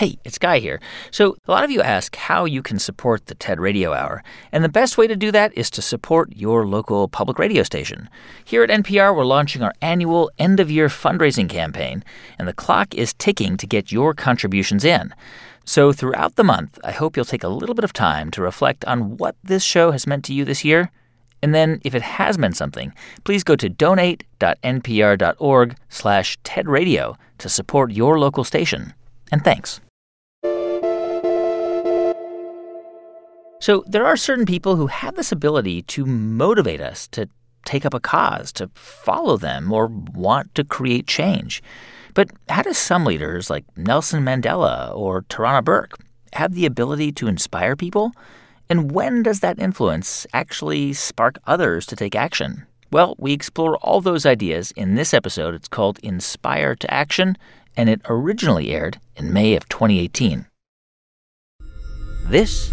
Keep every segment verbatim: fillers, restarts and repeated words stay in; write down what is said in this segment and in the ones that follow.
Hey, it's Guy here. So a lot of you ask how you can support the TED Radio Hour, and the best way to do that is to support your local public radio station. Here at N P R, we're launching our annual end-of-year fundraising campaign, and the clock is ticking to get your contributions in. So throughout the month, I hope you'll take a little bit of time to reflect on what this show has meant to you this year. And then if it has meant something, please go to donate.npr.org slash tedradio to support your local station. And thanks. So there are certain people who have this ability to motivate us to take up a cause, to follow them, or want to create change. But how do some leaders like Nelson Mandela or Tarana Burke have the ability to inspire people? And when does that influence actually spark others to take action? Well, we explore all those ideas in this episode. It's called Inspire to Action, and it originally aired in May of twenty eighteen. This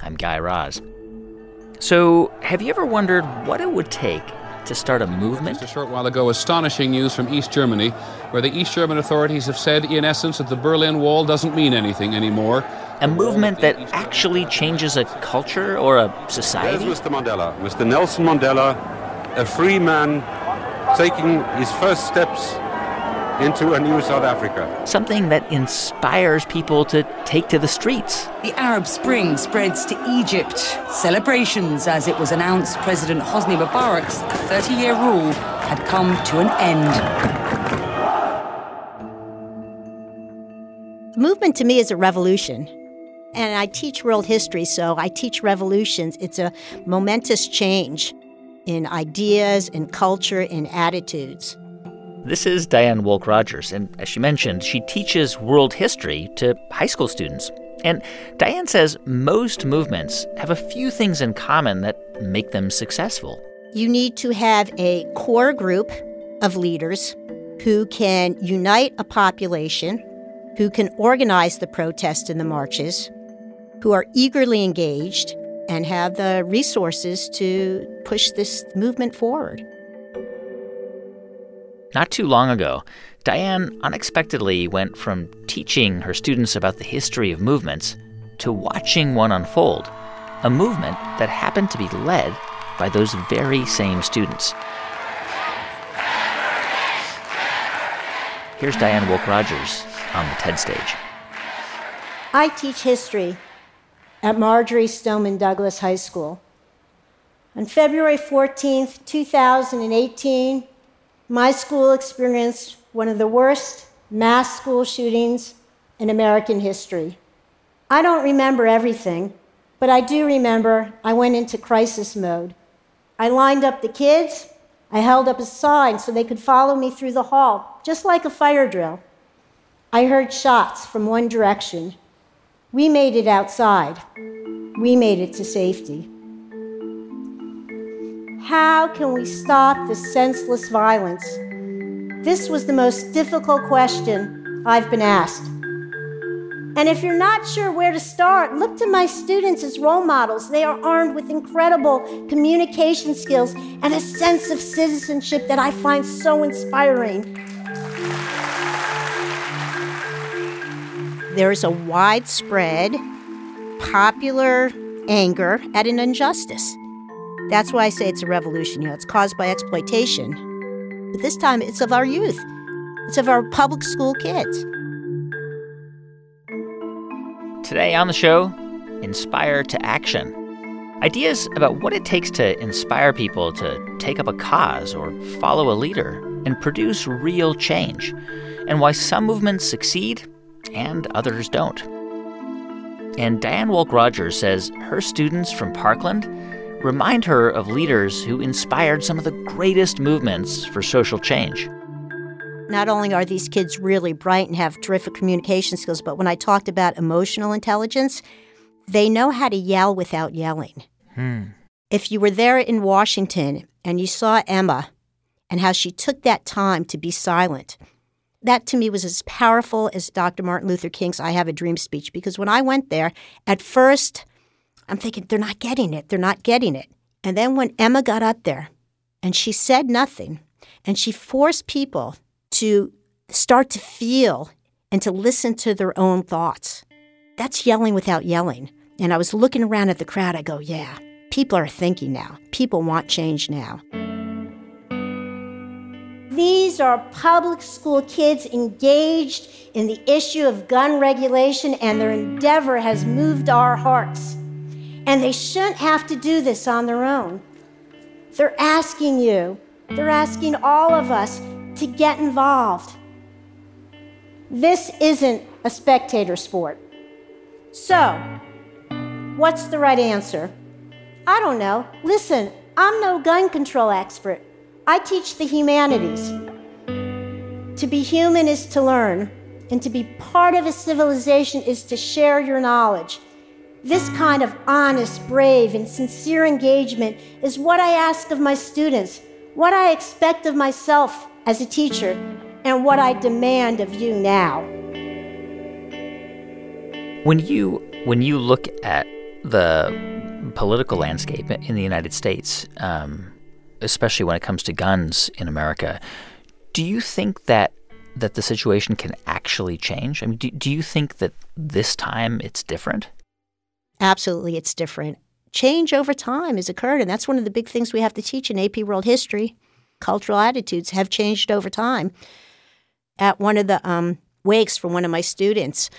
I'm Guy Raz. So, have you ever wondered what it would take to start a movement? Just a short while ago, astonishing news from East Germany, where the East German authorities have said, in essence, that the Berlin Wall doesn't mean anything anymore. A movement that actually changes a culture or a society? There's Mister Mandela, Mister Nelson Mandela, a free man taking his first steps into a new South Africa. Something that inspires people to take to the streets. The Arab Spring spreads to Egypt. Celebrations, as it was announced President Hosni Mubarak's thirty-year rule had come to an end. Movement to me is a revolution. And I teach world history, so I teach revolutions. It's a momentous change in ideas, in culture, in attitudes. This is Diane Wolk-Rogers, and as she mentioned, she teaches world history to high school students. And Diane says most movements have a few things in common that make them successful. You need to have a core group of leaders who can unite a population, who can organize the protests and the marches, who are eagerly engaged and have the resources to push this movement forward. Not too long ago, Diane unexpectedly went from teaching her students about the history of movements to watching one unfold, a movement that happened to be led by those very same students. Here's Diane Wolk-Rogers on the TED stage. I teach history at Marjory Stoneman Douglas High School. On February fourteenth, two thousand eighteen, my school experienced one of the worst mass school shootings in American history. I don't remember everything, but I do remember I went into crisis mode. I lined up the kids. I held up a sign so they could follow me through the hall, just like a fire drill. I heard shots from one direction. We made it outside. We made it to safety. How can we stop this senseless violence? This was the most difficult question I've been asked. And if you're not sure where to start, look to my students as role models. They are armed with incredible communication skills and a sense of citizenship that I find so inspiring. There is a widespread, popular anger at an injustice. That's why I say it's a revolution. You know, it's caused by exploitation. But this time, it's of our youth. It's of our public school kids. Today on the show, Inspire to Action. Ideas about what it takes to inspire people to take up a cause or follow a leader and produce real change, and why some movements succeed and others don't. And Diane Wolk-Rogers says her students from Parkland remind her of leaders who inspired some of the greatest movements for social change. Not only are these kids really bright and have terrific communication skills, but when I talked about emotional intelligence, they know how to yell without yelling. Hmm. If you were there in Washington and you saw Emma and how she took that time to be silent, that to me was as powerful as Doctor Martin Luther King's I Have a Dream speech. Because when I went there, at first, I'm thinking, they're not getting it. They're not getting it. And then when Emma got up there and she said nothing and she forced people to start to feel and to listen to their own thoughts, that's yelling without yelling. And I was looking around at the crowd. I go, yeah. People are thinking now. People want change now. These are public school kids engaged in the issue of gun regulation, and their endeavor has moved our hearts. And they shouldn't have to do this on their own. They're asking you, they're asking all of us to get involved. This isn't a spectator sport. So, what's the right answer? I don't know. Listen, I'm no gun control expert. I teach the humanities. To be human is to learn, and to be part of a civilization is to share your knowledge. This kind of honest, brave, and sincere engagement is what I ask of my students, what I expect of myself as a teacher, and what I demand of you now. When you when you look at the political landscape in the United States, um, especially when it comes to guns in America, do you think that that the situation can actually change? I mean, do, do you think that this time it's different? Absolutely, it's different. Change over time has occurred, and that's one of the big things we have to teach in A P World History. Cultural attitudes have changed over time. At one of the um, wakes for one of my students,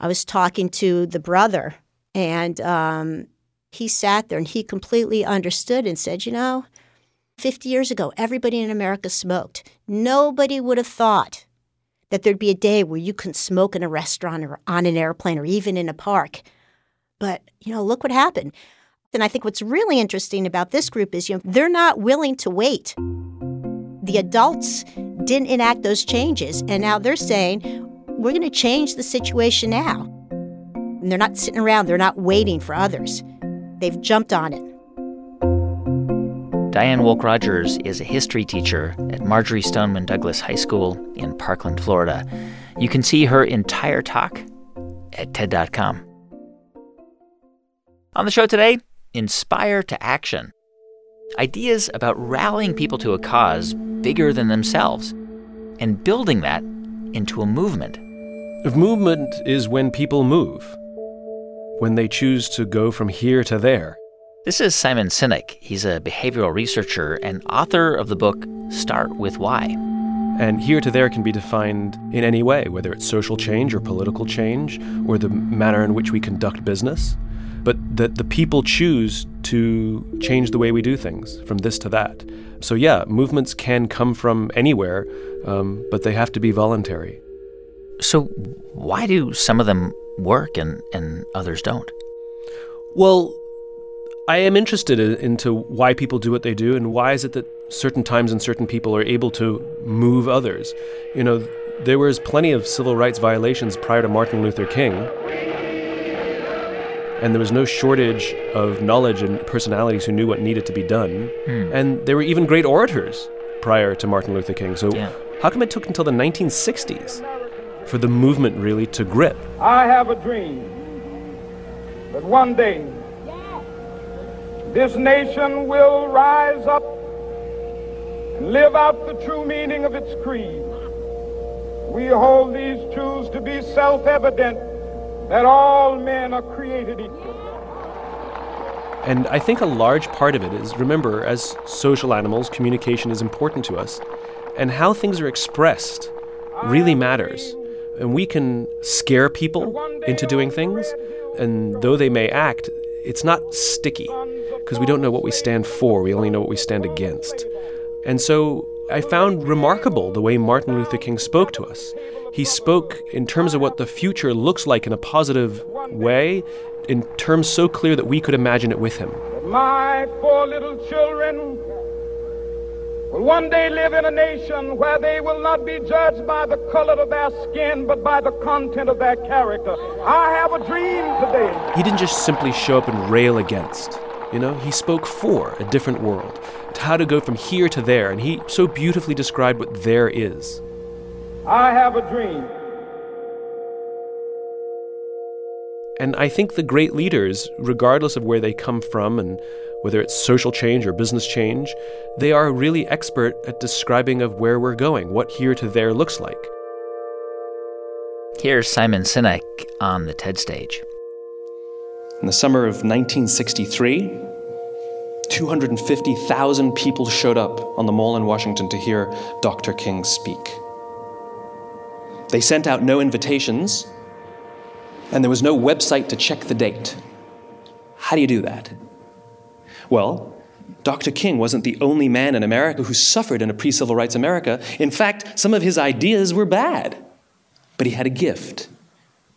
I was talking to the brother, and um, he sat there and he completely understood and said, you know, fifty years ago, everybody in America smoked. Nobody would have thought that there'd be a day where you couldn't smoke in a restaurant or on an airplane or even in a park. But, you know, look what happened. And I think what's really interesting about this group is, you know, they're not willing to wait. The adults didn't enact those changes. And now they're saying, we're going to change the situation now. And they're not sitting around. They're not waiting for others. They've jumped on it. Diane Wolk-Rogers is a history teacher at Marjory Stoneman Douglas High School in Parkland, Florida. You can see her entire talk at T E D dot com. On the show today, Inspire to Action. Ideas about rallying people to a cause bigger than themselves and building that into a movement. If movement is when people move, when they choose to go from here to there. This is Simon Sinek. He's a behavioral researcher and author of the book Start with Why. And here to there can be defined in any way, whether it's social change or political change or the manner in which we conduct business, but that the people choose to change the way we do things from this to that. So yeah, movements can come from anywhere, um, but they have to be voluntary. So why do some of them work and, and others don't? Well, I am interested in, into why people do what they do, and why is it that certain times and certain people are able to move others. You know, there was plenty of civil rights violations prior to Martin Luther King, and there was no shortage of knowledge and personalities who knew what needed to be done. Hmm. And there were even great orators prior to Martin Luther King. So yeah. How come it took until the nineteen sixties? For the movement really to grip? I have a dream that one day this nation will rise up and live out the true meaning of its creed. We hold these truths to be self-evident, that all men are created equal. And I think a large part of it is, remember, as social animals, communication is important to us, and how things are expressed really matters. And we can scare people into doing things, and though they may act, it's not sticky, because we don't know what we stand for, we only know what we stand against. And so I found remarkable the way Martin Luther King spoke to us. He spoke in terms of what the future looks like in a positive way, in terms so clear that we could imagine it with him. My four little children will one day live in a nation where they will not be judged by the color of their skin, but by the content of their character. I have a dream today. He didn't just simply show up and rail against. You know, he spoke for a different world, how to go from here to there, and he so beautifully described what there is. I have a dream. And I think the great leaders, regardless of where they come from and whether it's social change or business change, they are really expert at describing of where we're going, what here to there looks like. Here's Simon Sinek on the TED stage. In the summer of nineteen sixty-three, two hundred fifty thousand people showed up on the Mall in Washington to hear Doctor King speak. They sent out no invitations, and there was no website to check the date. How do you do that? Well, Doctor King wasn't the only man in America who suffered in a pre-civil rights America. In fact, some of his ideas were bad, but he had a gift.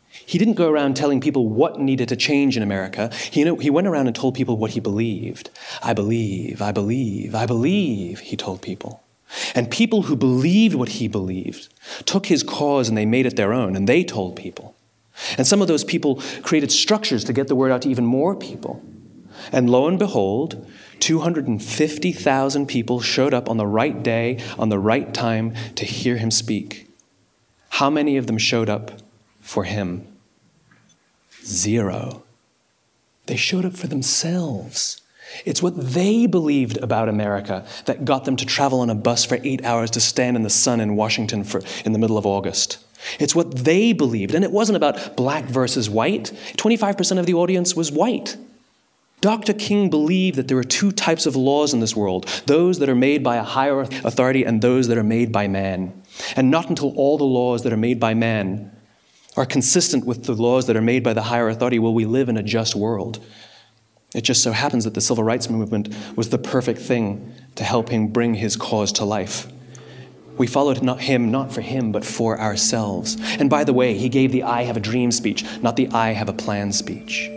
He didn't go around telling people what needed to change in America. He, you know, he went around and told people what he believed. I believe, I believe, I believe, he told people. And people who believed what he believed took his cause and they made it their own, and they told people. And some of those people created structures to get the word out to even more people. And lo and behold, two hundred fifty thousand people showed up on the right day, on the right time, to hear him speak. How many of them showed up for him? Zero. They showed up for themselves. It's what they believed about America that got them to travel on a bus for eight hours to stand in the sun in Washington for, in the middle of August. It's what they believed. And it wasn't about black versus white. twenty-five percent of the audience was white. Doctor King believed that there are two types of laws in this world, those that are made by a higher authority and those that are made by man. And not until all the laws that are made by man are consistent with the laws that are made by the higher authority will we live in a just world. It just so happens that the Civil Rights Movement was the perfect thing to help him bring his cause to life. We followed not him, not for him, but for ourselves. And by the way, he gave the I have a dream speech, not the I have a plan speech.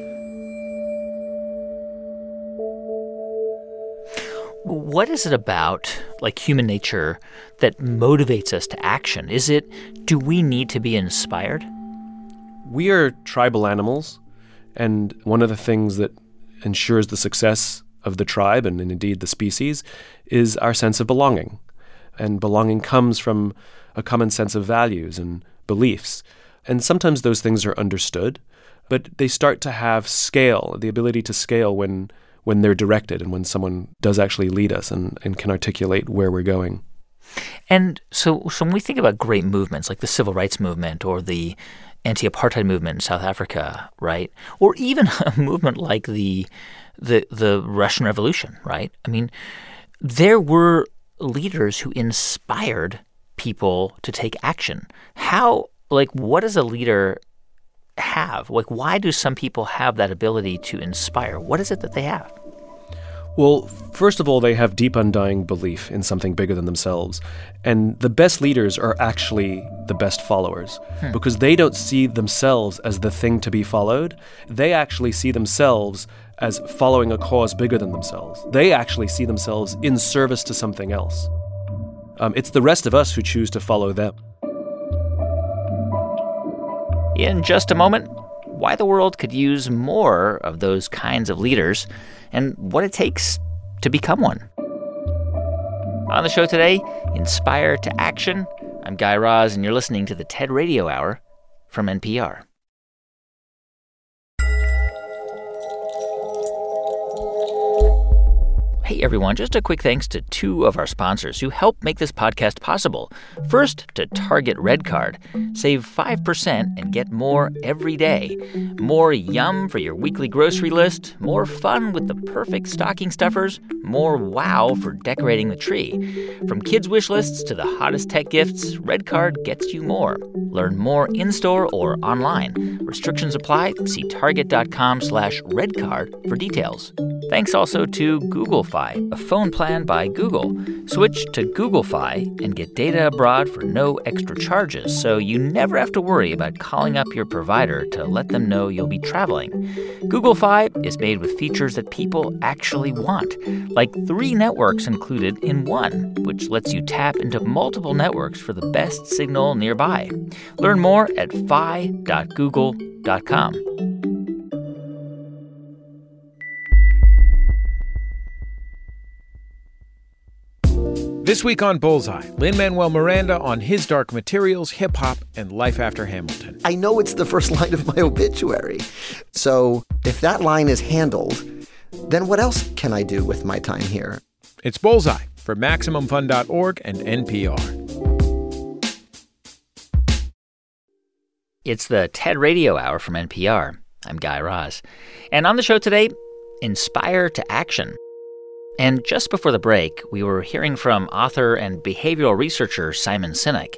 What is it about, like, human nature that motivates us to action? Is it, do we need to be inspired? We are tribal animals, and one of the things that ensures the success of the tribe and indeed the species is our sense of belonging. And belonging comes from a common sense of values and beliefs. And sometimes those things are understood, but they start to have scale, the ability to scale when when they're directed and when someone does actually lead us and, and can articulate where we're going. And so, so when we think about great movements like the Civil Rights Movement or the anti-apartheid movement in South Africa, right? Or even a movement like the the the Russian Revolution, right? I mean, there were leaders who inspired people to take action. How, like, what does a leader have? Like, why do some people have that ability to inspire? What is it that they have? Well, first of all, they have deep, undying belief in something bigger than themselves. And the best leaders are actually the best followers hmm. because they don't see themselves as the thing to be followed. They actually see themselves as following a cause bigger than themselves. They actually see themselves in service to something else. Um, it's the rest of us who choose to follow them. In just a moment, why the world could use more of those kinds of leaders and what it takes to become one. On the show today, Inspire to Action. I'm Guy Raz, and you're listening to the TED Radio Hour from N P R. Hey, everyone, just a quick thanks to two of our sponsors who help make this podcast possible. First, to Target Red Card. Save five percent and get more every day. More yum for your weekly grocery list, more fun with the perfect stocking stuffers, more wow for decorating the tree. From kids' wish lists to the hottest tech gifts, Red Card gets you more. Learn more in-store or online. Restrictions apply. See target dot com slash red card for details. Thanks also to Google Fi Googlefy, a phone plan by Google. Switch to Googlefy and get data abroad for no extra charges, so you never have to worry about calling up your provider to let them know you'll be traveling. Googlefy is made with features that people actually want, like three networks included in one, which lets you tap into multiple networks for the best signal nearby. Learn more at fi dot google dot com. This week on Bullseye, Lin-Manuel Miranda on his dark materials, hip-hop, and life after Hamilton. I know it's the first line of my obituary. So if that line is handled, then what else can I do with my time here? It's Bullseye for Maximum Fun dot org and N P R. It's the TED Radio Hour from N P R. I'm Guy Raz. And on the show today, Inspire to Action. And just before the break, we were hearing from author and behavioral researcher Simon Sinek.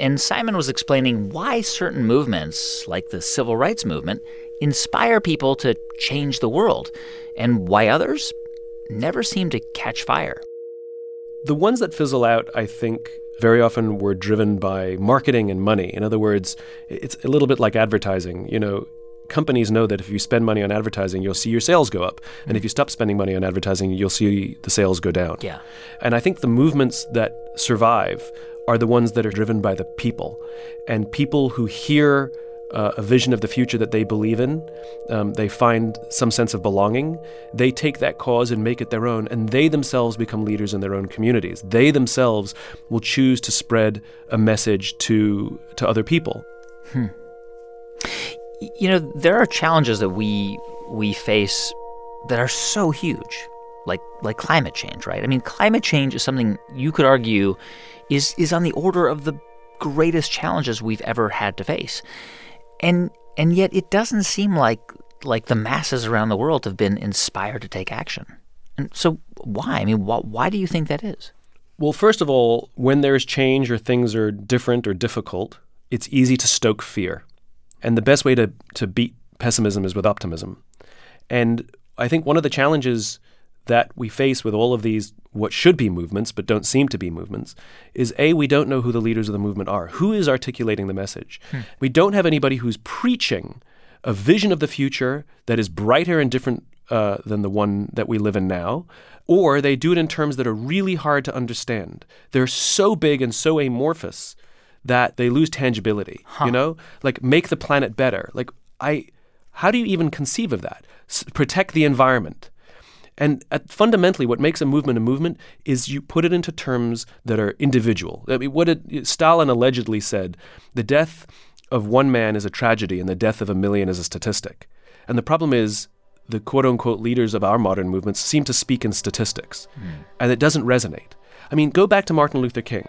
And Simon was explaining why certain movements, like the Civil Rights Movement, inspire people to change the world, and why others never seem to catch fire. The ones that fizzle out, I think, very often were driven by marketing and money. In other words, it's a little bit like advertising, you know. Companies know that if you spend money on advertising, you'll see your sales go up. Mm-hmm. And if you stop spending money on advertising, you'll see the sales go down. Yeah. And I think the movements that survive are the ones that are driven by the people. And people who hear uh, a vision of the future that they believe in, um, they find some sense of belonging. They take that cause and make it their own. And they themselves become leaders in their own communities. They themselves will choose to spread a message to, to other people. Hmm. You know, there are challenges that we we face that are so huge, like like climate change, right? I mean, climate change is something you could argue is is on the order of the greatest challenges we've ever had to face. And and yet it doesn't seem like like the masses around the world have been inspired to take action. And so why? I mean, why, why do you think that is? Well, first of all, when there's change or things are different or difficult, it's easy to stoke fear. And the best way to, to beat pessimism is with optimism. And I think one of the challenges that we face with all of these what should be movements but don't seem to be movements is, A, we don't know who the leaders of the movement are. Who is articulating the message? Hmm. We don't have anybody who's preaching a vision of the future that is brighter and different uh, than the one that we live in now, or they do it in terms that are really hard to understand. They're so big and so amorphous that they lose tangibility, huh. you know? Like, make the planet better. Like, I, how do you even conceive of that? S- protect the environment. And uh, fundamentally, what makes a movement a movement is you put it into terms that are individual. I mean, what did, Stalin allegedly said, the death of one man is a tragedy and the death of a million is a statistic. And the problem is the quote-unquote leaders of our modern movements seem to speak in statistics, mm. and it doesn't resonate. I mean, go back to Martin Luther King.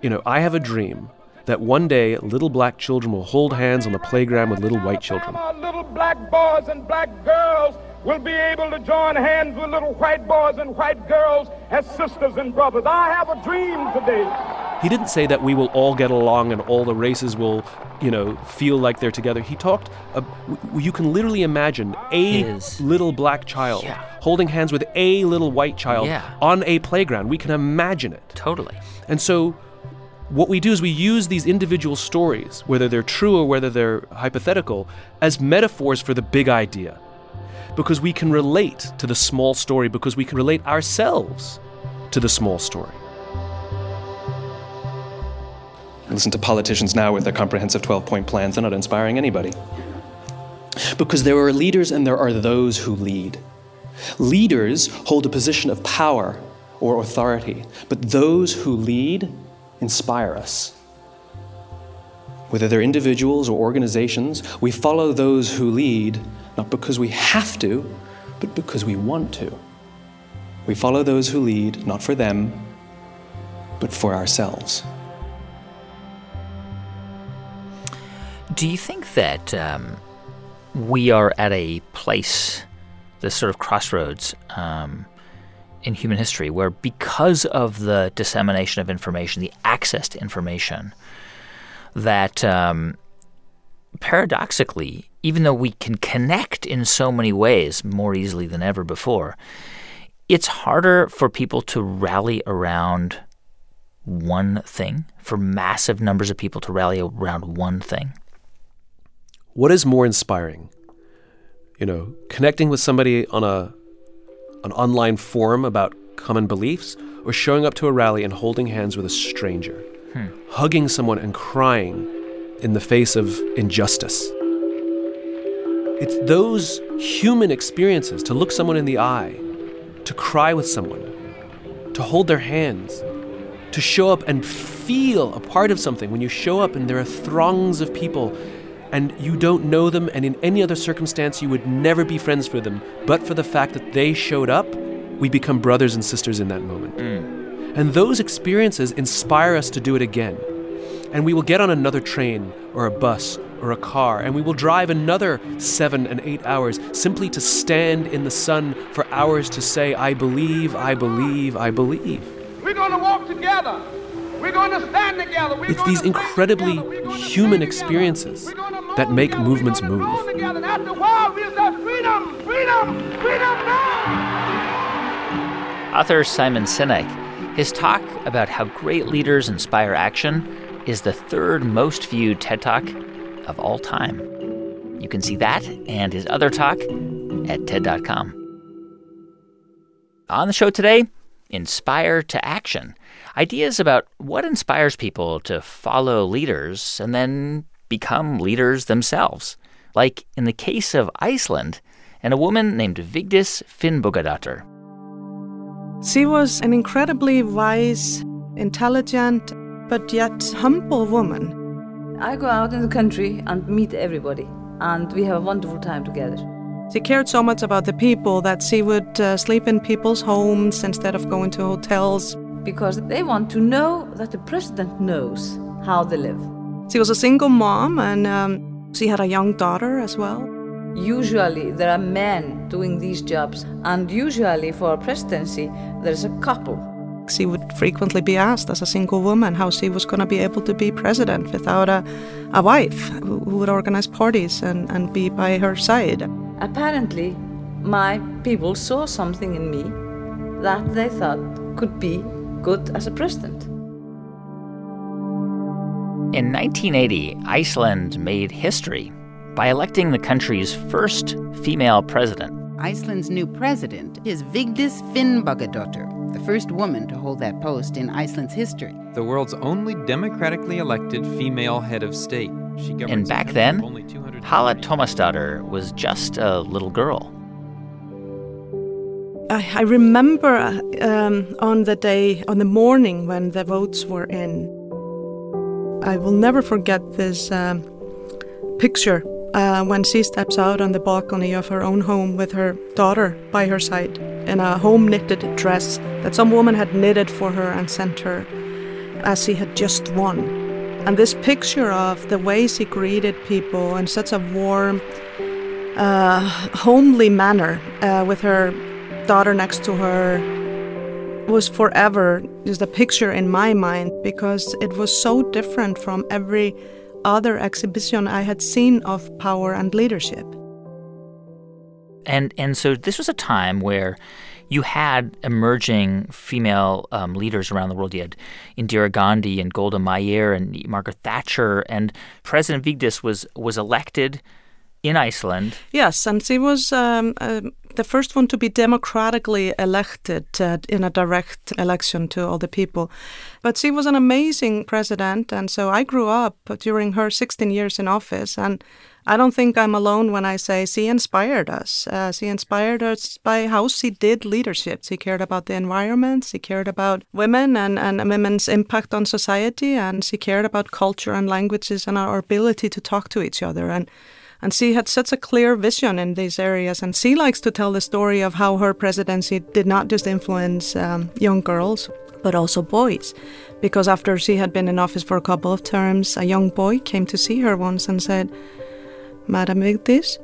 You know, I have a dream that one day little black children will hold hands on the playground with little white children. Little black boys and black girls will be able to join hands with little white boys and white girls as sisters and brothers. I have a dream today. He didn't say that we will all get along and all the races will, you know, feel like they're together. He talked, uh, w- you can literally imagine a His. little black child yeah. holding hands with a little white child yeah. on a playground. We can imagine it. Totally. And so what we do is we use these individual stories, whether they're true or whether they're hypothetical, as metaphors for the big idea. Because we can relate to the small story, because we can relate ourselves to the small story. Listen to politicians now with their comprehensive twelve-point plans. They're not inspiring anybody. Because there are leaders and there are those who lead. Leaders hold a position of power or authority, but those who lead inspire us. Whether they're individuals or organizations, we follow those who lead, not because we have to, but because we want to. We follow those who lead, not for them, but for ourselves. Do you think that um, we are at a place, this sort of crossroads, um, in human history, where because of the dissemination of information, the access to information, that um, paradoxically, even though we can connect in so many ways more easily than ever before, it's harder for people to rally around one thing, for massive numbers of people to rally around one thing. What is more inspiring? You know, connecting with somebody on a an online forum about common beliefs, or showing up to a rally and holding hands with a stranger, hmm. hugging someone and crying in the face of injustice. It's those human experiences, to look someone in the eye, to cry with someone, to hold their hands, to show up and feel a part of something. When you show up and there are throngs of people and you don't know them, and in any other circumstance you would never be friends with them, but for the fact that they showed up, we become brothers and sisters in that moment. Mm. And those experiences inspire us to do it again. And we will get on another train or a bus or a car, and we will drive another seven and eight hours simply to stand in the sun for hours to say, I believe, I believe, I believe. We're going to walk together. We're going to stand together. We're it's these to incredibly human experiences that make together. Movements move. And after a while, we'll say, freedom, freedom, freedom now. Author Simon Sinek, his talk about how great leaders inspire action is the third most viewed TED Talk of all time. You can see that and his other talk at TED dot com. On the show today, Inspire to Action. Ideas about what inspires people to follow leaders and then become leaders themselves, like in the case of Iceland and a woman named Vigdís Finnbogadóttir. She was an incredibly wise, intelligent, but yet humble woman. I go out in the country and meet everybody, and we have a wonderful time together. She cared so much about the people that she would uh, sleep in people's homes instead of going to hotels. Because they want to know that the president knows how they live. She was a single mom, and um, she had a young daughter as well. Usually there are men doing these jobs, and usually for a presidency there is a couple. She would frequently be asked as a single woman how she was going to be able to be president without a, a wife who would organize parties and, and be by her side. Apparently, my people saw something in me that they thought could be good as a president. In nineteen eighty, Iceland made history by electing the country's first female president. Iceland's new president is Vigdís Finnbogadóttir, the first woman to hold that post in Iceland's history. The world's only democratically elected female head of state. She and back then, Halla Tómasdóttir was just a little girl. I, I remember um, on the day, on the morning when the votes were in, I will never forget this um, picture uh, when she steps out on the balcony of her own home with her daughter by her side, in a home-knitted dress that some woman had knitted for her and sent her as she had just won. And this picture of the way she greeted people in such a warm, uh, homely manner uh, with her daughter next to her was forever just a picture in my mind, because it was so different from every other exhibition I had seen of power and leadership. And and so this was a time where you had emerging female um, leaders around the world. You had Indira Gandhi and Golda Meir and Margaret Thatcher. And President Vigdís was was elected in Iceland. Yes, and she was um, uh, the first one to be democratically elected uh, in a direct election to all the people. But she was an amazing president. And so I grew up during her sixteen years in office, and I don't think I'm alone when I say she inspired us. Uh, she inspired us by how she did leadership. She cared about the environment, she cared about women and, and women's impact on society, and she cared about culture and languages and our ability to talk to each other. And, and she had such a clear vision in these areas, and she likes to tell the story of how her presidency did not just influence um, young girls, but also boys. Because after she had been in office for a couple of terms, a young boy came to see her once and said, "Madam Vigdís,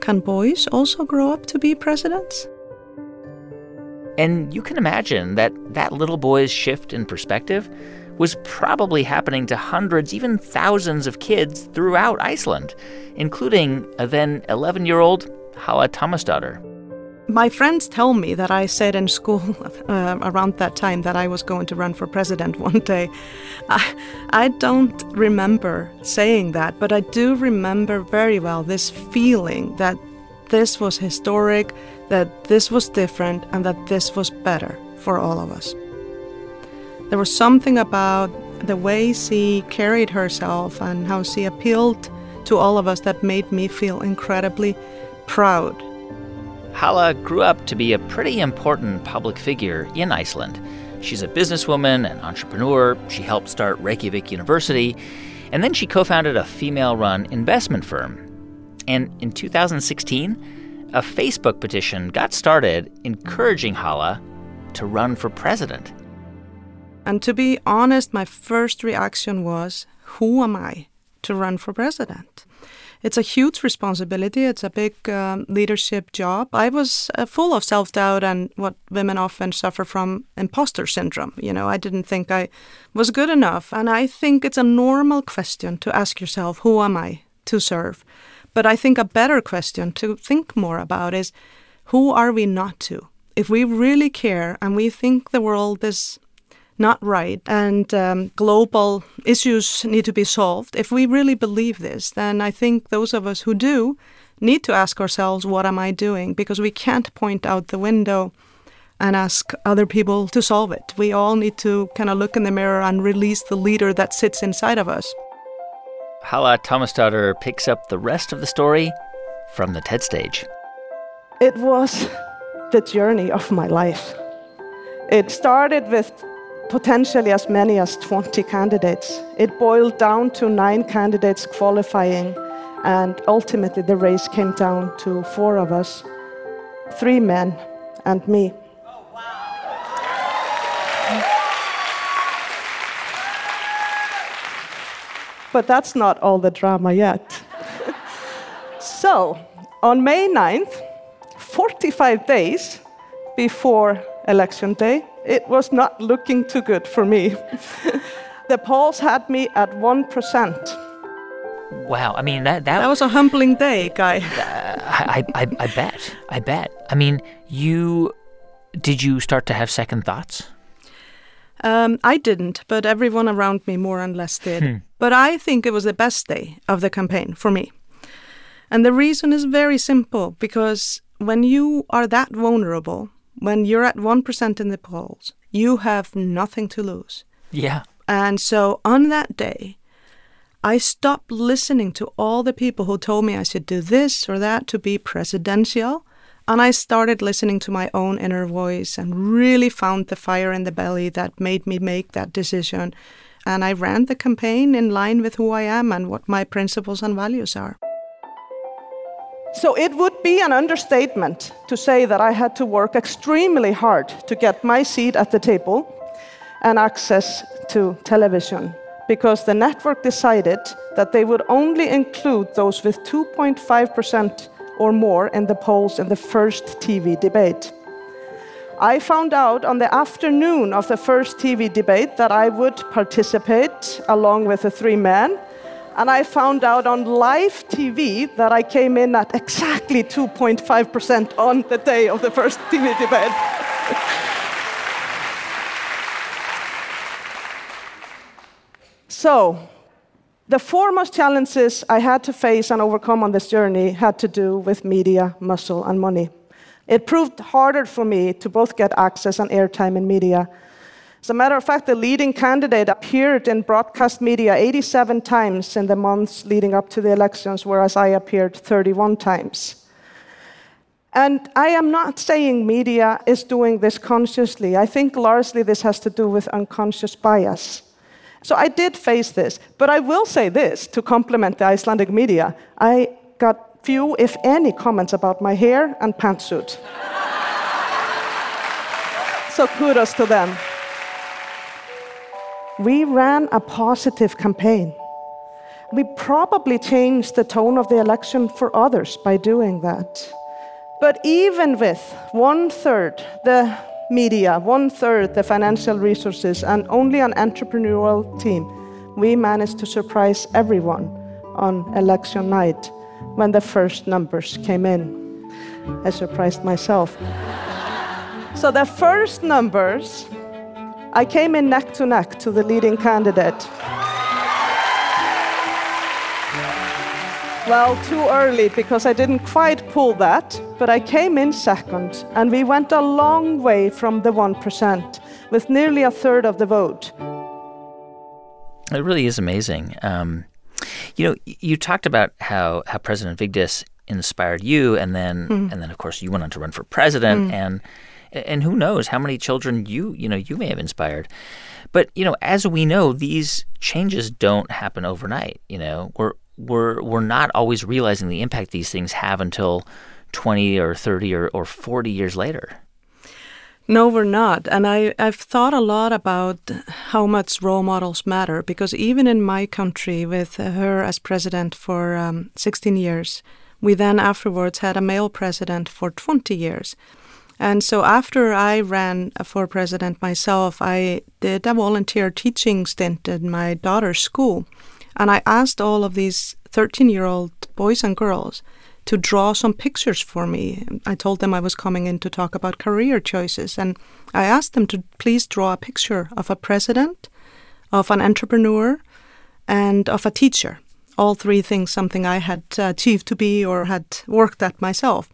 can boys also grow up to be presidents?" And you can imagine that that little boy's shift in perspective was probably happening to hundreds, even thousands of kids throughout Iceland, including a then eleven-year-old Halla Tómasdóttir. My friends tell me that I said in school uh, around that time that I was going to run for president one day. I, I don't remember saying that, but I do remember very well this feeling that this was historic, that this was different, and that this was better for all of us. There was something about the way she carried herself and how she appealed to all of us that made me feel incredibly proud. Halla grew up to be a pretty important public figure in Iceland. She's a businesswoman, an entrepreneur. She helped start Reykjavik University. And then she co-founded a female-run investment firm. And in two thousand sixteen, a Facebook petition got started encouraging Halla to run for president. And to be honest, my first reaction was, who am I to run for president? It's a huge responsibility. It's a big um, leadership job. I was uh, full of self-doubt and what women often suffer from, imposter syndrome. You know, I didn't think I was good enough. And I think it's a normal question to ask yourself, who am I to serve? But I think a better question to think more about is, who are we not to? If we really care and we think the world is not right, and um, global issues need to be solved. If we really believe this, then I think those of us who do need to ask ourselves, what am I doing? Because we can't point out the window and ask other people to solve it. We all need to kind of look in the mirror and release the leader that sits inside of us. Halla Tómasdóttir picks up the rest of the story from the TED stage. It was the journey of my life. It started with potentially as many as twenty candidates. It boiled down to nine candidates qualifying, and ultimately the race came down to four of us, three men and me. Oh, wow. But that's not all the drama yet. So, on May ninth, forty-five days before Election Day, it was not looking too good for me. The polls had me at one percent. Wow, I mean, that... That, that was a humbling day, Guy. uh, I, I, I bet, I bet. I mean, you... Did you start to have second thoughts? Um, I didn't, but everyone around me more and less did. Hmm. But I think it was the best day of the campaign for me. And the reason is very simple, because when you are that vulnerable, when you're at one percent in the polls, you have nothing to lose. Yeah. And so on that day, I stopped listening to all the people who told me I should do this or that to be presidential. And I started listening to my own inner voice and really found the fire in the belly that made me make that decision. And I ran the campaign in line with who I am and what my principles and values are. So it would be an understatement to say that I had to work extremely hard to get my seat at the table and access to television, because the network decided that they would only include those with two point five percent or more in the polls in the first T V debate. I found out on the afternoon of the first T V debate that I would participate along with the three men. And I found out on live T V that I came in at exactly two point five percent on the day of the first T V debate. So, the foremost challenges I had to face and overcome on this journey had to do with media, muscle, and money. It proved harder for me to both get access and airtime in media. As a matter of fact, the leading candidate appeared in broadcast media eighty-seven times in the months leading up to the elections, whereas I appeared thirty-one times. And I am not saying media is doing this consciously. I think largely this has to do with unconscious bias. So I did face this. But I will say this, to compliment the Icelandic media, I got few, if any, comments about my hair and pantsuit. So kudos to them. We ran a positive campaign. We probably changed the tone of the election for others by doing that. But even with one-third the media, one-third the financial resources, and only an entrepreneurial team, we managed to surprise everyone on election night when the first numbers came in. I surprised myself. So the first numbers, I came in neck to neck to the leading candidate. Well, too early, because I didn't quite pull that, but I came in second, and we went a long way from the one percent, with nearly a third of the vote. It really is amazing. Um, you know, you talked about how, how President Vigdís inspired you, and then, mm. and then of course, you went on to run for president, mm. and and who knows how many children you, you know, you may have inspired. But, you know, as we know, these changes don't happen overnight, you know. We're We're, we're not always realizing the impact these things have until twenty or thirty or, or forty years later. No, we're not. And I, I've thought a lot about how much role models matter, because even in my country, with her as president for um, sixteen years, we then afterwards had a male president for twenty years. And so after I ran for president myself, I did a volunteer teaching stint at my daughter's school. And I asked all of these thirteen-year-old boys and girls to draw some pictures for me. I told them I was coming in to talk about career choices. And I asked them to please draw a picture of a president, of an entrepreneur, and of a teacher. All three things, something I had achieved to be or had worked at myself.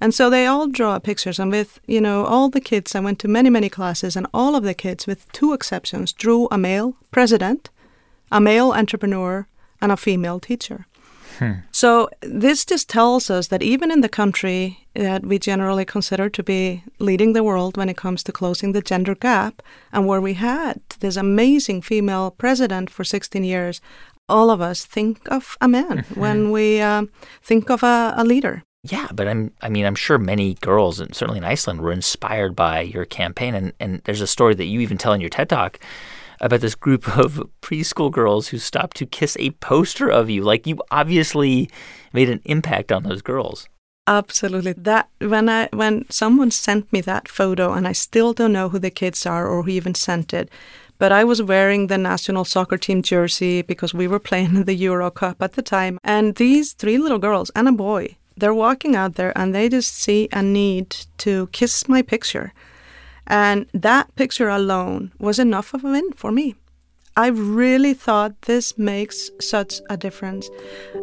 And so they all draw pictures. And with, you know, all the kids, I went to many, many classes, and all of the kids, with two exceptions, drew a male president, a male entrepreneur, and a female teacher. Hmm. So this just tells us that even in the country that we generally consider to be leading the world when it comes to closing the gender gap, and where we had this amazing female president for sixteen years, all of us think of a man when we uh, think of a, a leader. Yeah, but I'm, I mean, I'm sure many girls, and certainly in Iceland, were inspired by your campaign. And, and there's a story that you even tell in your TED Talk about this group of preschool girls who stopped to kiss a poster of you. Like, you obviously made an impact on those girls. Absolutely. That when I when someone sent me that photo, and I still don't know who the kids are or who even sent it, but I was wearing the national soccer team jersey because we were playing in the Euro Cup at the time. And these three little girls and a boy, they're walking out there, and they just see a need to kiss my picture. And that picture alone was enough of a win for me. I really thought this makes such a difference.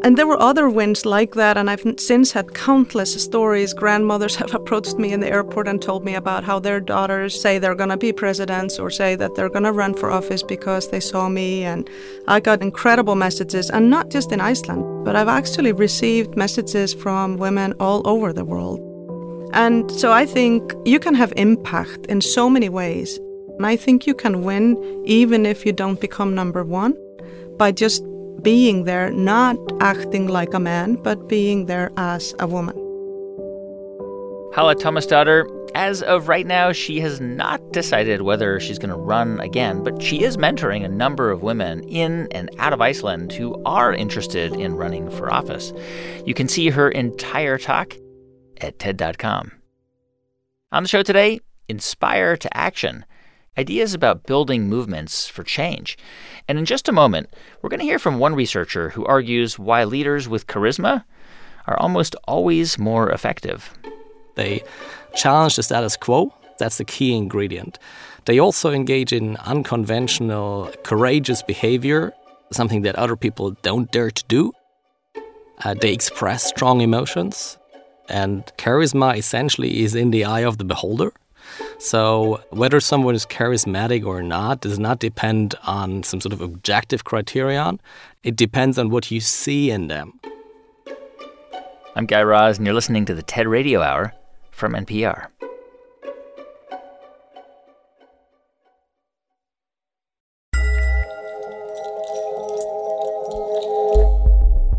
And there were other wins like that, and I've since had countless stories. Grandmothers have approached me in the airport and told me about how their daughters say they're going to be presidents or say that they're going to run for office because they saw me. And I got incredible messages, and not just in Iceland, but I've actually received messages from women all over the world. And so I think you can have impact in so many ways. And I think you can win even if you don't become number one, by just being there, not acting like a man, but being there as a woman. Halla Tómasdóttir, as of right now, she has not decided whether she's going to run again, but she is mentoring a number of women in and out of Iceland who are interested in running for office. You can see her entire talk at TED dot com. On the show today, Inspire to Action, ideas about building movements for change. And in just a moment, we're going to hear from one researcher who argues why leaders with charisma are almost always more effective. They challenge the status quo. That's the key ingredient. They also engage in unconventional, courageous behavior, something that other people don't dare to do. Uh, they express strong emotions. And charisma essentially is in the eye of the beholder. So whether someone is charismatic or not does not depend on some sort of objective criterion. It depends on what you see in them. I'm Guy Raz, and you're listening to the TED Radio Hour from N P R.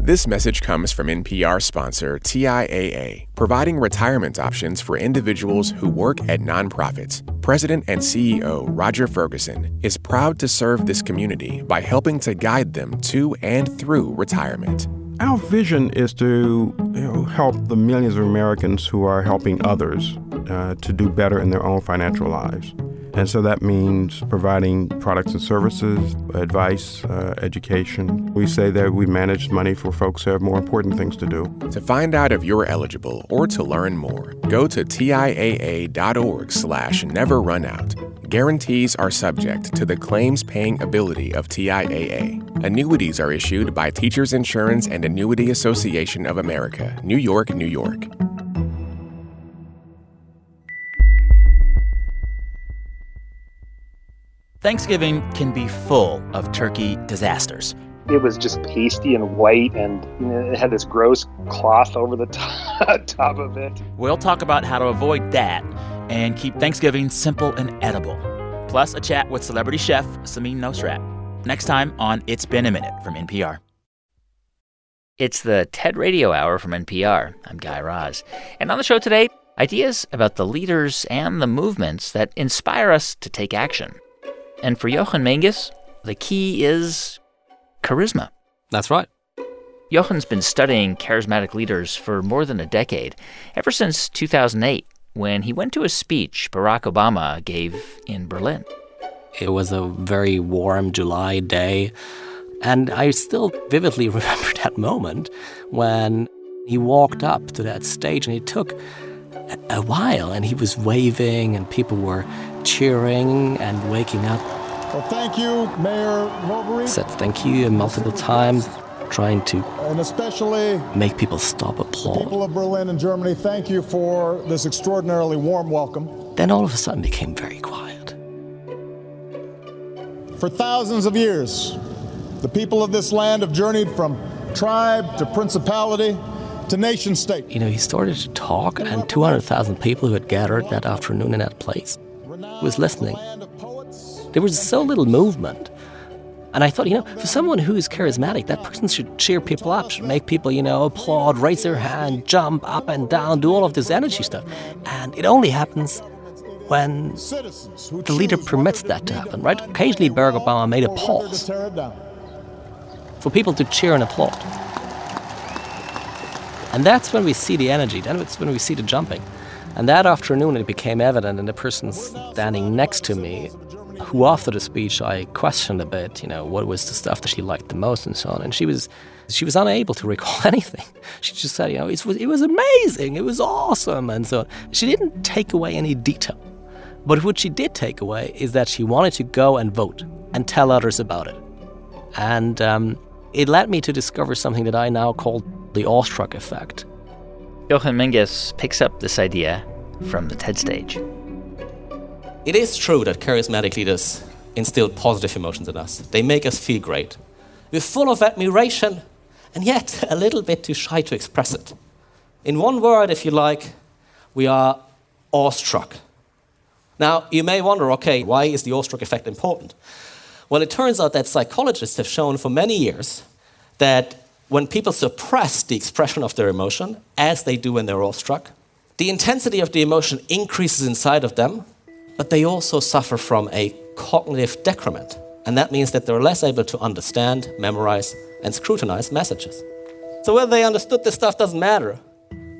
This message comes from N P R sponsor T I A A, providing retirement options for individuals who work at nonprofits. President and C E O Roger Ferguson is proud to serve this community by helping to guide them to and through retirement. Our vision is to, you know, help the millions of Americans who are helping others uh, to do better in their own financial lives. And so that means providing products and services, advice, uh, education. We say that we manage money for folks who have more important things to do. To find out if you're eligible or to learn more, go to TIAA.org slash never run out. Guarantees are subject to the claims-paying ability of T I A A. Annuities are issued by Teachers Insurance and Annuity Association of America, New York, New York. Thanksgiving can be full of turkey disasters. It was just pasty and white, and you know, it had this gross cloth over the top, top of it. We'll talk about how to avoid that and keep Thanksgiving simple and edible. Plus, a chat with celebrity chef Samin Nosrat. Next time on It's Been a Minute from N P R. It's the TED Radio Hour from N P R. I'm Guy Raz. And on the show today, ideas about the leaders and the movements that inspire us to take action. And for Jochen Menges, the key is charisma. That's right. Jochen's been studying charismatic leaders for more than a decade, ever since two thousand eight, when he went to a speech Barack Obama gave in Berlin. It was a very warm July day, and I still vividly remember that moment when he walked up to that stage, and it took a while, and he was waving, and people were cheering and waking up. Well, thank you, Mayor Wolverine. Said thank you multiple times, trying to and especially make people stop applaud. The people of Berlin and Germany, thank you for this extraordinarily warm welcome. Then all of a sudden became very quiet. For thousands of years, the people of this land have journeyed from tribe to principality to nation state. You know, he started to talk, and two hundred thousand people who had gathered that afternoon in that place was listening. There was so little movement. And I thought, you know, for someone who is charismatic, that person should cheer people up, should make people, you know, applaud, raise their hand, jump up and down, do all of this energy stuff. And it only happens when the leader permits that to happen, right? Occasionally, Barack Obama made a pause for people to cheer and applaud. And that's when we see the energy. That's when we see the jumping. And that afternoon, it became evident, and the person standing next to me, who after the speech I questioned a bit, you know, what was the stuff that she liked the most and so on, and she was she was unable to recall anything. She just said, you know, it was, it was amazing, it was awesome, and so on. She didn't take away any detail. But what she did take away is that she wanted to go and vote and tell others about it. And um, it led me to discover something that I now call the awestruck effect. Jochen Menges picks up this idea from the TED stage. It is true that charismatic leaders instill positive emotions in us. They make us feel great. We're full of admiration, and yet a little bit too shy to express it. In one word, if you like, we are awestruck. Now, you may wonder, okay, why is the awestruck effect important? Well, it turns out that psychologists have shown for many years that when people suppress the expression of their emotion, as they do when they're awestruck, the intensity of the emotion increases inside of them, but they also suffer from a cognitive decrement. And that means that they're less able to understand, memorize, and scrutinize messages. So whether they understood this stuff doesn't matter.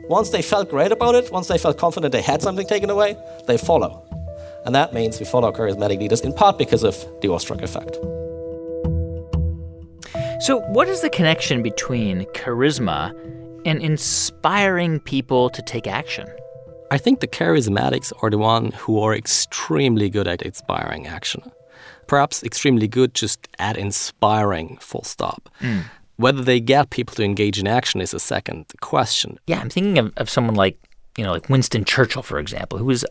Once they felt great about it, once they felt confident they had something taken away, they follow. And that means we follow charismatic leaders in part because of the awestruck effect. So what is the connection between charisma and inspiring people to take action? I think the charismatics are the ones who are extremely good at inspiring action. Perhaps extremely good just at inspiring, full stop. Mm. Whether they get people to engage in action is a second question. Yeah, I'm thinking of, of someone like, you know, like Winston Churchill, for example, who is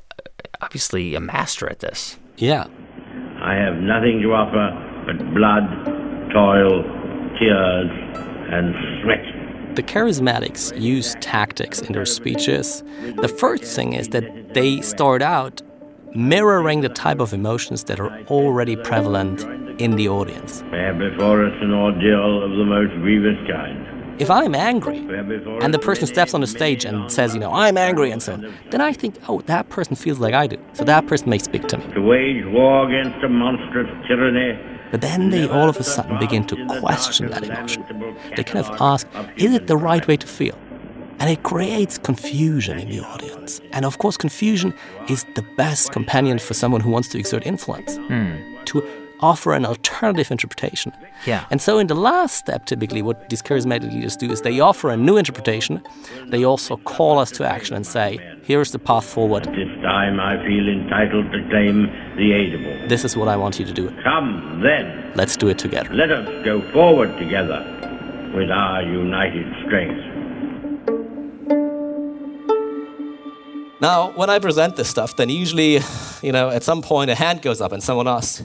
obviously a master at this. Yeah. I have nothing to offer but blood, toil, tears and sweat. The charismatics use tactics in their speeches. The first thing is that they start out mirroring the type of emotions that are already prevalent in the audience. We have before us an ordeal of the most grievous kind. If I'm angry and the person steps on the stage and says, you know, I'm angry and so on, then I think, oh, that person feels like I do. So that person may speak to me. To wage war against a monstrous tyranny. But then they all of a sudden begin to question that emotion. They kind of ask, is it the right way to feel? And it creates confusion in the audience. And of course, confusion is the best companion for someone who wants to exert influence, mm. to offer an alternative interpretation. Yeah. And so in the last step, typically, what these charismatic leaders do is they offer a new interpretation. They also call us to action and say, here's the path forward. At this time, I feel entitled to claim the able. This is what I want you to do. Come, then. Let's do it together. Let us go forward together with our united strength. Now, when I present this stuff, then usually, you know, at some point a hand goes up and someone asks,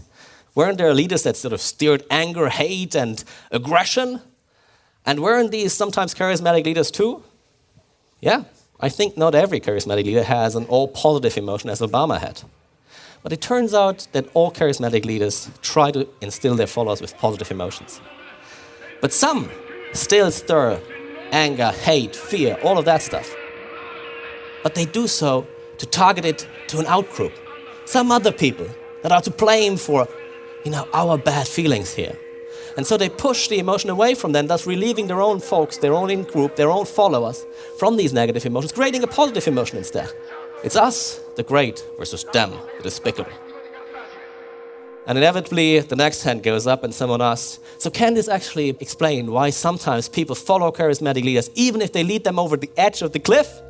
weren't there leaders that sort of steered anger, hate, and aggression? And weren't these sometimes charismatic leaders too? Yeah, I think not every charismatic leader has an all-positive emotion as Obama had. But it turns out that all charismatic leaders try to instill their followers with positive emotions. But some still stir anger, hate, fear, all of that stuff. But they do so to target it to an outgroup, some other people that are to blame for, you know, our bad feelings here. And so they push the emotion away from them, thus relieving their own folks, their own in-group, their own followers from these negative emotions, creating a positive emotion instead. It's us, the great, versus them, the despicable. And inevitably, the next hand goes up and someone asks, so can this actually explain why sometimes people follow charismatic leaders, even if they lead them over the edge of the cliff?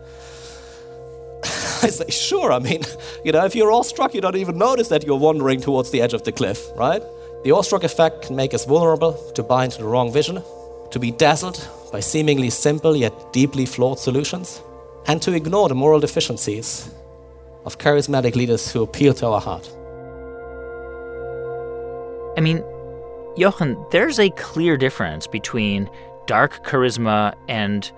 I say, sure, I mean, you know, if you're awestruck, you don't even notice that you're wandering towards the edge of the cliff, right? The awestruck effect can make us vulnerable to buy into the wrong vision, to be dazzled by seemingly simple yet deeply flawed solutions, and to ignore the moral deficiencies of charismatic leaders who appeal to our heart. I mean, Jochen, there's a clear difference between dark charisma and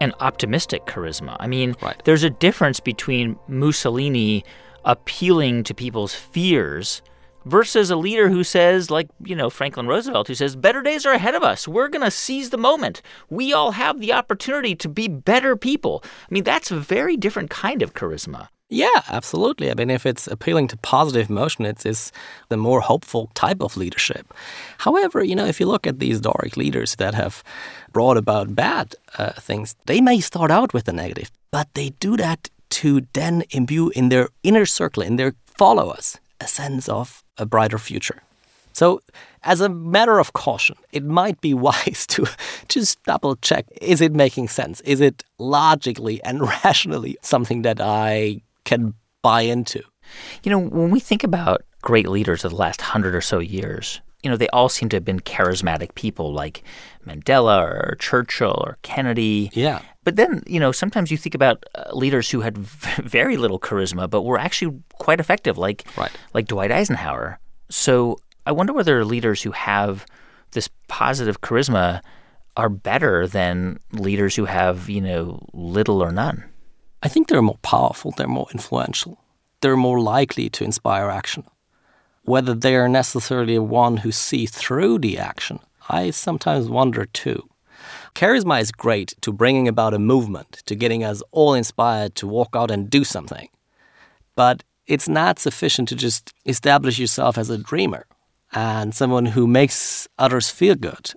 and optimistic charisma. I mean, right. There's a difference between Mussolini appealing to people's fears versus a leader who says, like, you know, Franklin Roosevelt, who says, better days are ahead of us. We're going to seize the moment. We all have the opportunity to be better people. I mean, that's a very different kind of charisma. Yeah, absolutely. I mean, if it's appealing to positive emotion, it's, it's the more hopeful type of leadership. However, you know, if you look at these dark leaders that have brought about bad uh, things, they may start out with the negative, but they do that to then imbue in their inner circle, in their followers, a sense of a brighter future. So as a matter of caution, it might be wise to just double check. Is it making sense? Is it logically and rationally something that I can buy into? You know, when we think about great leaders of the last hundred or so years, you know, they all seem to have been charismatic people like Mandela or Churchill or Kennedy. Yeah. But then, you know, sometimes you think about uh, leaders who had v- very little charisma but were actually quite effective, like, right. like Dwight Eisenhower. So I wonder whether leaders who have this positive charisma are better than leaders who have, you know, little or none. I think they're more powerful, they're more influential, they're more likely to inspire action. Whether they are necessarily one who sees through the action, I sometimes wonder too. Charisma is great to bringing about a movement, to getting us all inspired to walk out and do something. But it's not sufficient to just establish yourself as a dreamer and someone who makes others feel good.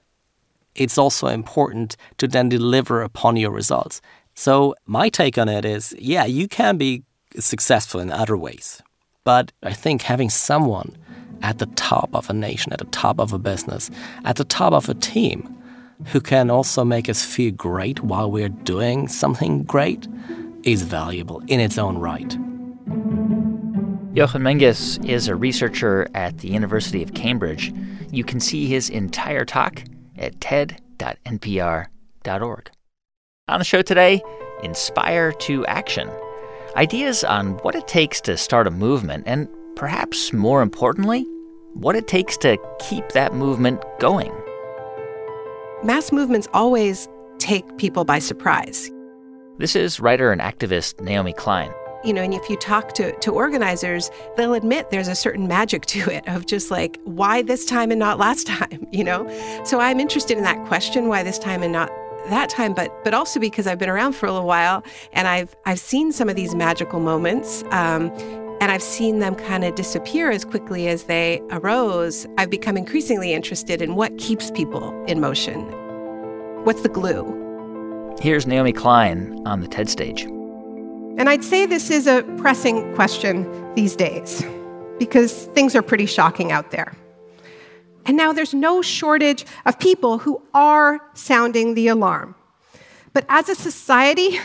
It's also important to then deliver upon your results. So my take on it is, yeah, you can be successful in other ways. But I think having someone at the top of a nation, at the top of a business, at the top of a team, who can also make us feel great while we're doing something great, is valuable in its own right. Jochen Menges is a researcher at the University of Cambridge. You can see his entire talk at ted dot n p r dot org. On the show today, Inspire to Action. Ideas on what it takes to start a movement and, perhaps more importantly, what it takes to keep that movement going. Mass movements always take people by surprise. This is writer and activist Naomi Klein. You know, and if you talk to, to organizers, they'll admit there's a certain magic to it of just like, why this time and not last time, you know? So I'm interested in that question, why this time and not that time, but but also because I've been around for a little while and I've I've seen some of these magical moments um, and I've seen them kind of disappear as quickly as they arose. I've become increasingly interested in what keeps people in motion. What's the glue? Here's Naomi Klein on the TED stage. And I'd say this is a pressing question these days, because things are pretty shocking out there. And now there's no shortage of people who are sounding the alarm. But as a society,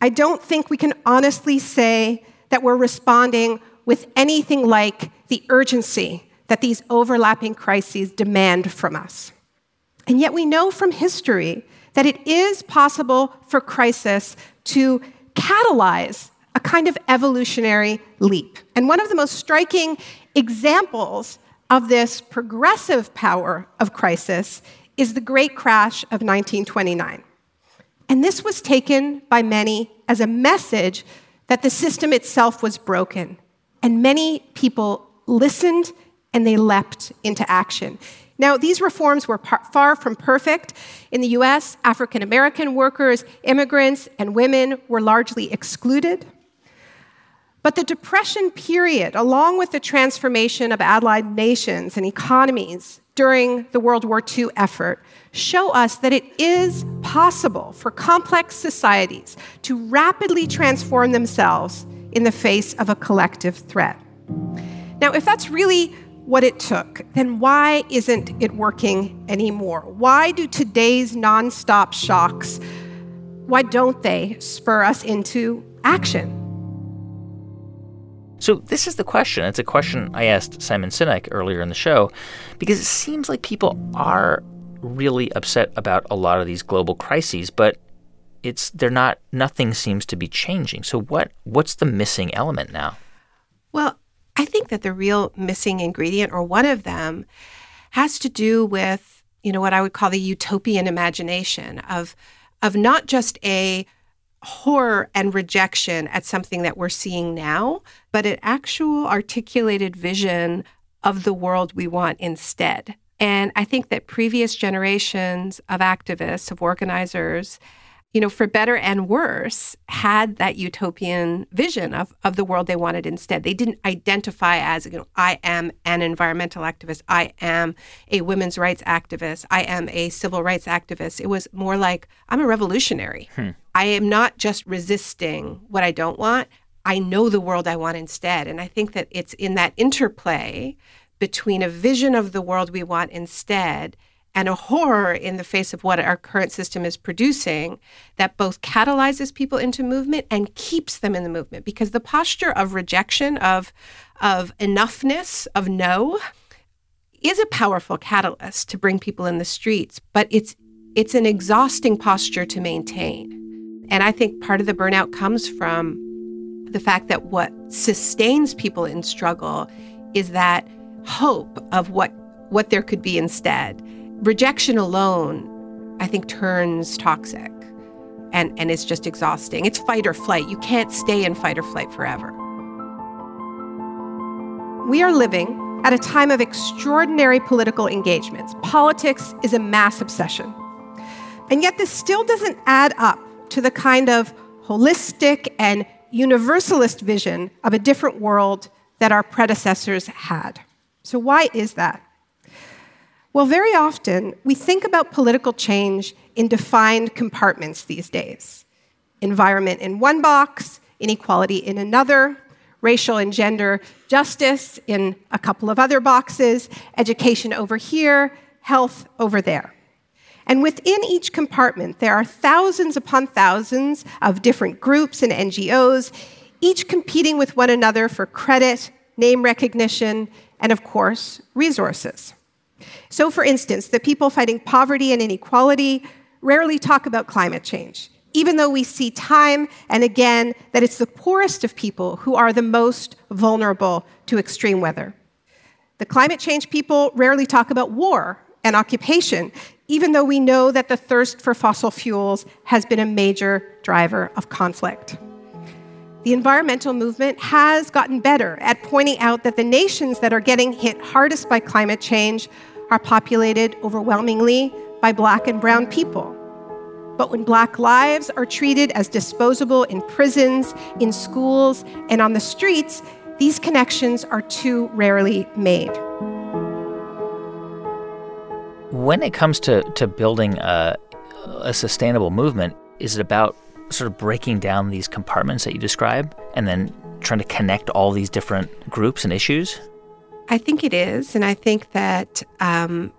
I don't think we can honestly say that we're responding with anything like the urgency that these overlapping crises demand from us. And yet we know from history that it is possible for crisis to catalyze a kind of evolutionary leap. And one of the most striking examples of this progressive power of crisis is the Great Crash of nineteen twenty-nine. And this was taken by many as a message that the system itself was broken. And many people listened, and they leapt into action. Now, these reforms were par- far from perfect. In the U S, African-American workers, immigrants, and women were largely excluded. But the Depression period, along with the transformation of allied nations and economies during the World War Two effort, show us that it is possible for complex societies to rapidly transform themselves in the face of a collective threat. Now, if that's really what it took, then why isn't it working anymore? Why do today's nonstop shocks, why don't they spur us into action? So this is the question. It's a question I asked Simon Sinek earlier in the show, because it seems like people are really upset about a lot of these global crises, but it's they're not. Nothing seems to be changing. So what what's the missing element now? Well, I think that the real missing ingredient, or one of them, has to do with, you know, what I would call the utopian imagination of of not just a horror and rejection at something that we're seeing now, but an actual articulated vision of the world we want instead. And I think that previous generations of activists, of organizers, you know, for better and worse, had that utopian vision of, of the world they wanted instead. They didn't identify as, you know, I am an environmental activist, I am a women's rights activist, I am a civil rights activist. It was more like, I'm a revolutionary. Hmm. I am not just resisting what I don't want. I know the world I want instead. And I think that it's in that interplay between a vision of the world we want instead and a horror in the face of what our current system is producing that both catalyzes people into movement and keeps them in the movement. Because the posture of rejection, of, of enoughness, of no, is a powerful catalyst to bring people in the streets. But it's it's an exhausting posture to maintain. And I think part of the burnout comes from the fact that what sustains people in struggle is that hope of what, what there could be instead. Rejection alone, I think, turns toxic and, and is just exhausting. It's fight or flight. You can't stay in fight or flight forever. We are living at a time of extraordinary political engagements. Politics is a mass obsession. And yet this still doesn't add up to the kind of holistic and universalist vision of a different world that our predecessors had. So why is that? Well, very often, we think about political change in defined compartments these days. Environment in one box, inequality in another, racial and gender justice in a couple of other boxes, education over here, health over there. And within each compartment, there are thousands upon thousands of different groups and N G Os, each competing with one another for credit, name recognition, and of course, resources. So, for instance, the people fighting poverty and inequality rarely talk about climate change, even though we see time and again that it's the poorest of people who are the most vulnerable to extreme weather. The climate change people rarely talk about war and occupation, even though we know that the thirst for fossil fuels has been a major driver of conflict. The environmental movement has gotten better at pointing out that the nations that are getting hit hardest by climate change are populated overwhelmingly by black and brown people. But when black lives are treated as disposable in prisons, in schools, and on the streets, these connections are too rarely made. When it comes to, to building a, a sustainable movement, is it about sort of breaking down these compartments that you describe and then trying to connect all these different groups and issues? I think it is. And I think that um,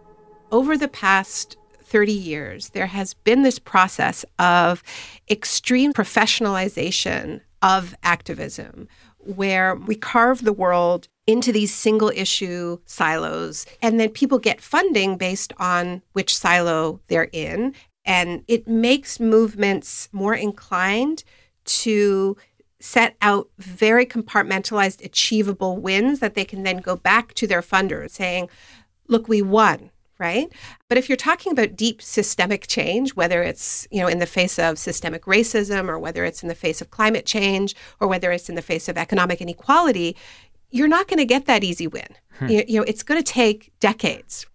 over the past thirty years, there has been this process of extreme professionalization of activism, where we carve the world into these single issue silos, and then people get funding based on which silo they're in. And it makes movements more inclined to set out very compartmentalized, achievable wins that they can then go back to their funders saying, look, we won, right? But if you're talking about deep systemic change, whether it's, you know, in the face of systemic racism, or whether it's in the face of climate change, or whether it's in the face of economic inequality, you're not going to get that easy win. Hmm. You, you know, it's going to take decades.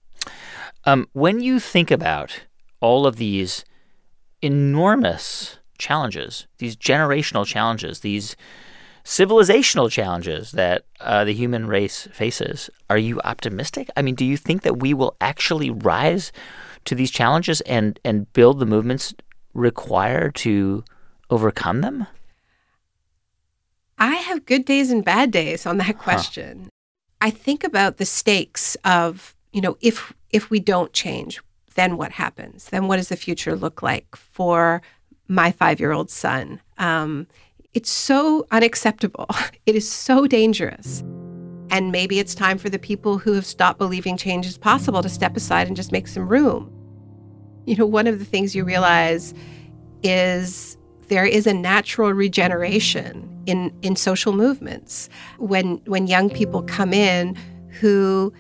Um, when you think about all of these enormous challenges, these generational challenges, these civilizational challenges that uh, the human race faces, are you optimistic? I mean, do you think that we will actually rise to these challenges and, and build the movements required to overcome them? I have good days and bad days on that question. Huh. I think about the stakes of, you know, if if we don't change, then what happens? Then what does the future look like for my five-year-old son? Um, it's so unacceptable. It is so dangerous. And maybe it's time for the people who have stopped believing change is possible to step aside and just make some room. You know, one of the things you realize is there is a natural regeneration in, in social movements when, when young people come in who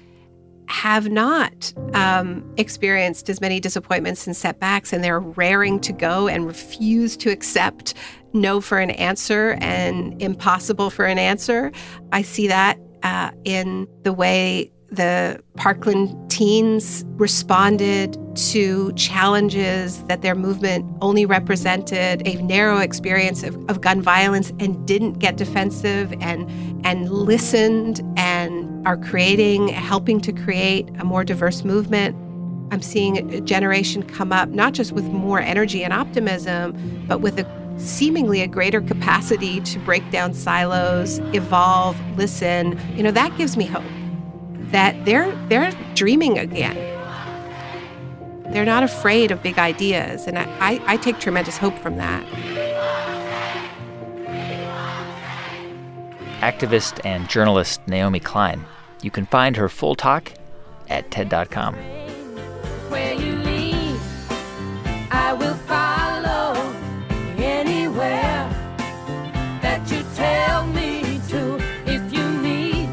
have not um, experienced as many disappointments and setbacks, and they're raring to go and refuse to accept no for an answer and impossible for an answer. I see that uh, in the way the Parkland teens responded to challenges that their movement only represented a narrow experience of, of gun violence, and didn't get defensive and and listened and are creating, helping to create a more diverse movement. I'm seeing a generation come up, not just with more energy and optimism, but with a seemingly a greater capacity to break down silos, evolve, listen. You know, that gives me hope that they're they're dreaming again. They're not afraid of big ideas, and I, I, I take tremendous hope from that. Activist and journalist Naomi Klein. You can find her full talk at T E D dot com. Where you lead, I will follow anywhere that you tell me to. If you need,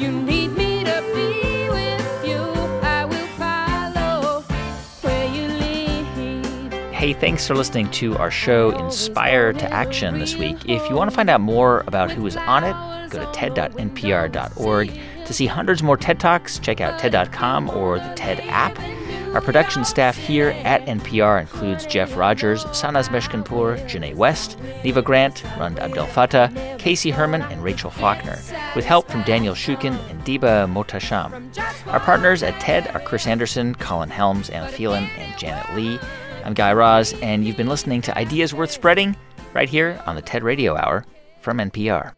you need me to be with you. I will follow where you lead. Hey, thanks for listening to our show Inspire to Action this week. If you want to find out more about who is on it, go to T E D dot N P R dot org. To see hundreds more TED Talks, check out T E D dot com or the TED app. Our production staff here at N P R includes Jeff Rogers, Sanaz Meshkinpour, Janae West, Neva Grant, Rund Abdel Fattah, Casey Herman, and Rachel Faulkner, with help from Daniel Shukin and Diba Motasham. Our partners at TED are Chris Anderson, Colin Helms, Anna Phelan, and Janet Lee. I'm Guy Raz, and you've been listening to Ideas Worth Spreading right here on the TED Radio Hour from N P R.